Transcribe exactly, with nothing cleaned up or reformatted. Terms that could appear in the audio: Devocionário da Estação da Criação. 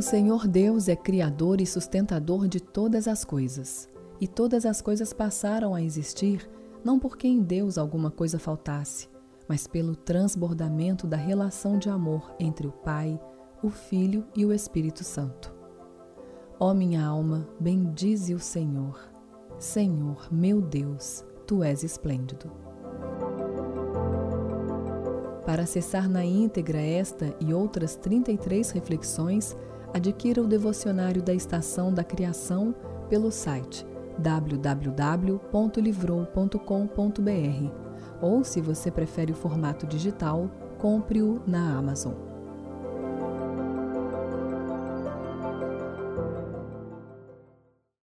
O Senhor Deus é criador e sustentador de todas as coisas, e todas as coisas passaram a existir não porque em Deus alguma coisa faltasse, mas pelo transbordamento da relação de amor entre o Pai, o Filho e o Espírito Santo. Ó minha alma, bendize o Senhor. Senhor, meu Deus, Tu és esplêndido. Para acessar na íntegra esta e outras trinta e três reflexões, adquira o Devocionário da Estação da Criação pelo site w w w ponto livrou ponto com ponto b r ou, se você prefere o formato digital, compre-o na Amazon.